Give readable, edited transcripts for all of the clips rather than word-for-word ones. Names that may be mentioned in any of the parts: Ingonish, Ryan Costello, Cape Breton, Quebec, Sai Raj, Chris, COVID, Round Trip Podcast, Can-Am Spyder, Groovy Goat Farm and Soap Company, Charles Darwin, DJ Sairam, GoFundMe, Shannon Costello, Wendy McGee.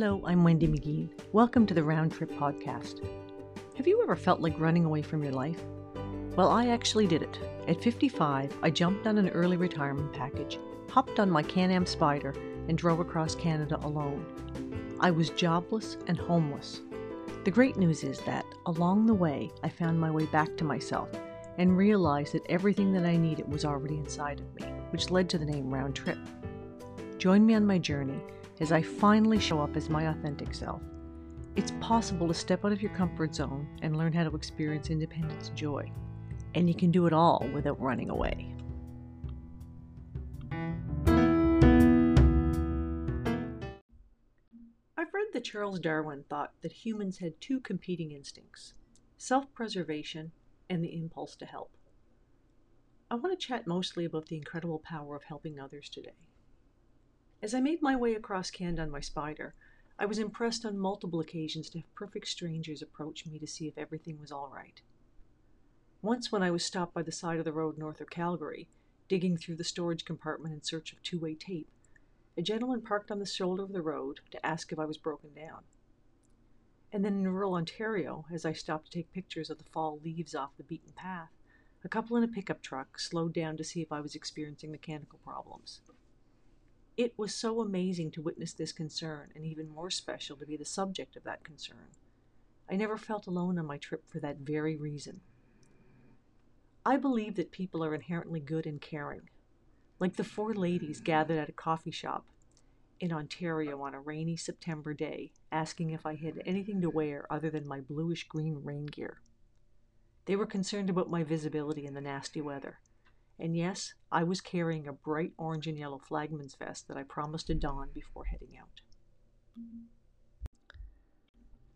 Hello, I'm Wendy McGee. Welcome to the Round Trip Podcast. Have you ever felt like running away from your life? Well, I actually did it. At 55, I jumped on an early retirement package, hopped on my Can-Am Spyder, and drove across Canada alone. I was jobless and homeless. The great news is that, along the way, I found my way back to myself and realized that everything that I needed was already inside of me, which led to the name Round Trip. Join me on my journey as I finally show up as my authentic self. It's possible to step out of your comfort zone and learn how to experience independence and joy. And you can do it all without running away. I've read that Charles Darwin thought that humans had two competing instincts, self-preservation and the impulse to help. I want to chat mostly about the incredible power of helping others today. As I made my way across Canada on my Spyder, I was impressed on multiple occasions to have perfect strangers approach me to see if everything was all right. Once when I was stopped by the side of the road north of Calgary, digging through the storage compartment in search of two-way tape, a gentleman parked on the shoulder of the road to ask if I was broken down. And then in rural Ontario, as I stopped to take pictures of the fall leaves off the beaten path, a couple in a pickup truck slowed down to see if I was experiencing mechanical problems. It was so amazing to witness this concern, and even more special to be the subject of that concern. I never felt alone on my trip for that very reason. I believe that people are inherently good and caring, like the four ladies gathered at a coffee shop in Ontario on a rainy September day, asking if I had anything to wear other than my bluish-green rain gear. They were concerned about my visibility in the nasty weather. And yes, I was carrying a bright orange and yellow flagman's vest that I promised to don before heading out.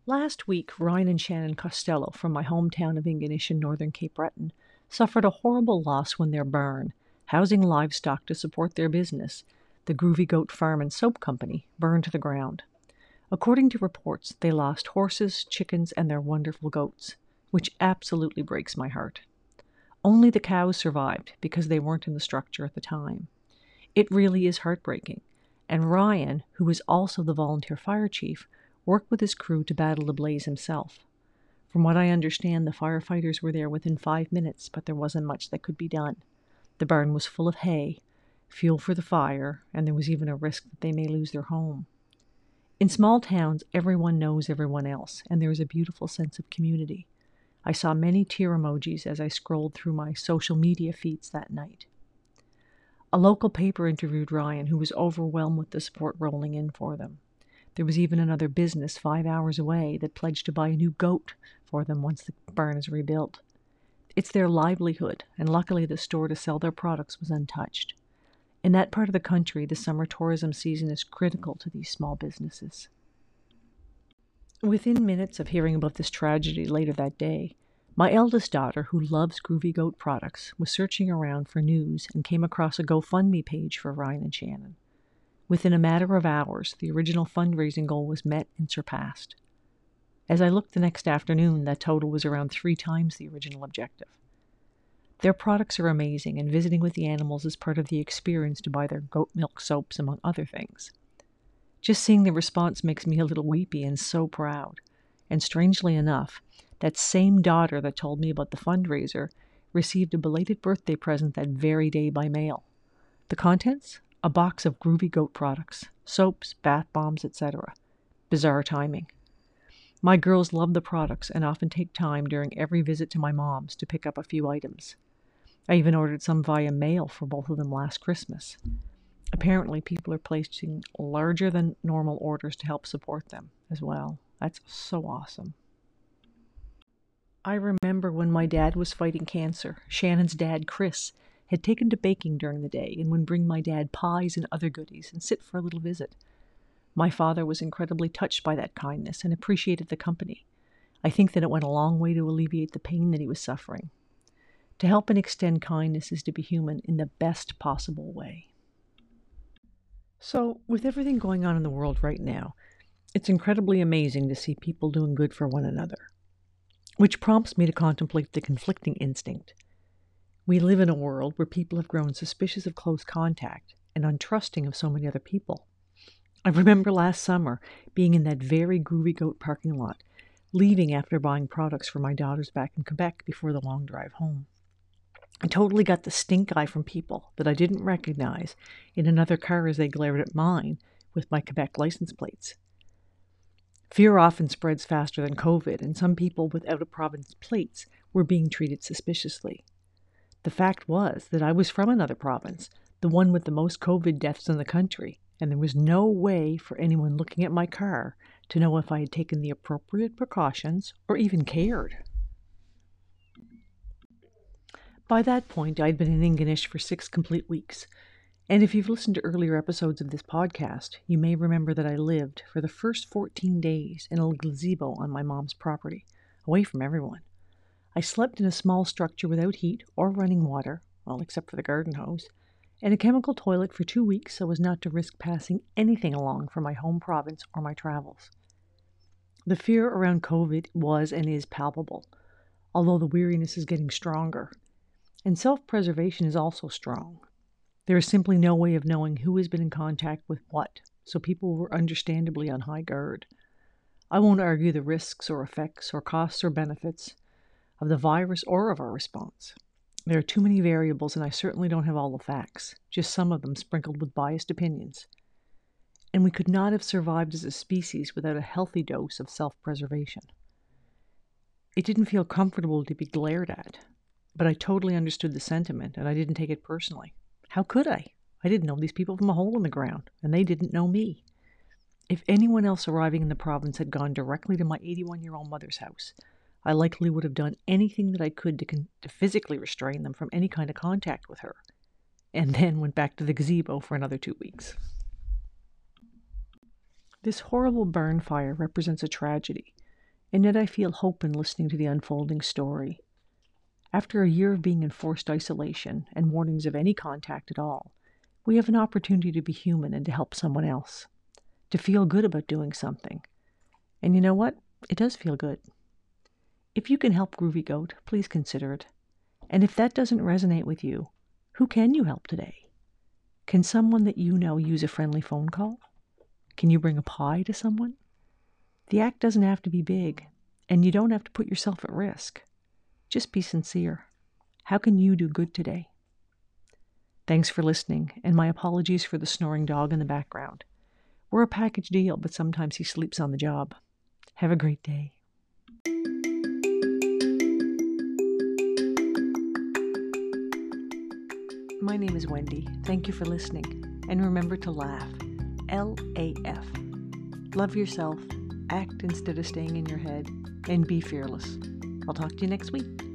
Last week, Ryan and Shannon Costello from my hometown of Ingonish in northern Cape Breton suffered a horrible loss when their barn, housing livestock to support their business, the Groovy Goat Farm and Soap Company, burned to the ground. According to reports, they lost horses, chickens, and their wonderful goats, which absolutely breaks my heart. Only the cows survived because they weren't in the structure at the time. It really is heartbreaking, and Ryan, who is also the volunteer fire chief, worked with his crew to battle the blaze himself. From what I understand, the firefighters were there within 5 minutes, but there wasn't much that could be done. The barn was full of hay, fuel for the fire, and there was even a risk that they may lose their home. In small towns, everyone knows everyone else, and there is a beautiful sense of community. I saw many tear emojis as I scrolled through my social media feeds that night. A local paper interviewed Ryan, who was overwhelmed with the support rolling in for them. There was even another business 5 hours away that pledged to buy a new goat for them once the barn is rebuilt. It's their livelihood, and luckily the store to sell their products was untouched. In that part of the country, the summer tourism season is critical to these small businesses. Within minutes of hearing about this tragedy later that day, my eldest daughter, who loves Groovy Goat products, was searching around for news and came across a GoFundMe page for Ryan and Shannon. Within a matter of hours, the original fundraising goal was met and surpassed. As I looked the next afternoon, that total was around 3 times the original objective. Their products are amazing, and visiting with the animals is part of the experience to buy their goat milk soaps, among other things. Just seeing the response makes me a little weepy and so proud. And strangely enough, that same daughter that told me about the fundraiser received a belated birthday present that very day by mail. The contents? A box of Groovy Goat products, soaps, bath bombs, etc. Bizarre timing. My girls love the products and often take time during every visit to my mom's to pick up a few items. I even ordered some via mail for both of them last Christmas. Apparently, people are placing larger than normal orders to help support them as well. That's so awesome. I remember when my dad was fighting cancer, Shannon's dad, Chris, had taken to baking during the day and would bring my dad pies and other goodies and sit for a little visit. My father was incredibly touched by that kindness and appreciated the company. I think that it went a long way to alleviate the pain that he was suffering. To help and extend kindness is to be human in the best possible way. So, with everything going on in the world right now, it's incredibly amazing to see people doing good for one another, which prompts me to contemplate the conflicting instinct. We live in a world where people have grown suspicious of close contact and untrusting of so many other people. I remember last summer being in that very Groovy Goat parking lot, leaving after buying products for my daughters back in Quebec before the long drive home. I totally got the stink eye from people that I didn't recognize in another car as they glared at mine with my Quebec license plates. Fear often spreads faster than COVID, and some people with out-of-province plates were being treated suspiciously. The fact was that I was from another province, the one with the most COVID deaths in the country, and there was no way for anyone looking at my car to know if I had taken the appropriate precautions or even cared. By that point, I'd been in Ingonish for 6 complete weeks, and if you've listened to earlier episodes of this podcast, you may remember that I lived for the first 14 days in a gazebo on my mom's property, away from everyone. I slept in a small structure without heat or running water, well, except for the garden hose, and a chemical toilet for 2 weeks so as not to risk passing anything along from my home province or my travels. The fear around COVID was and is palpable, although the weariness is getting stronger. And self-preservation is also strong. There is simply no way of knowing who has been in contact with what, so people were understandably on high guard. I won't argue the risks or effects or costs or benefits of the virus or of our response. There are too many variables, and I certainly don't have all the facts, just some of them sprinkled with biased opinions. And we could not have survived as a species without a healthy dose of self-preservation. It didn't feel comfortable to be glared at. But I totally understood the sentiment, and I didn't take it personally. How could I? I didn't know these people from a hole in the ground, and they didn't know me. If anyone else arriving in the province had gone directly to my 81-year-old mother's house, I likely would have done anything that I could to physically restrain them from any kind of contact with her, and then went back to the gazebo for another 2 weeks. This horrible barn fire represents a tragedy, and yet I feel hope in listening to the unfolding story. After a year of being in forced isolation and warnings of any contact at all, we have an opportunity to be human and to help someone else, to feel good about doing something. And you know what? It does feel good. If you can help Groovy Goat, please consider it. And if that doesn't resonate with you, who can you help today? Can someone that you know use a friendly phone call? Can you bring a pie to someone? The act doesn't have to be big, and you don't have to put yourself at risk. Just be sincere. How can you do good today? Thanks for listening, and my apologies for the snoring dog in the background. We're a package deal, but sometimes he sleeps on the job. Have a great day. My name is Wendy. Thank you for listening, and remember to laugh. LAF. Love yourself, act instead of staying in your head, and be fearless. I'll talk to you next week.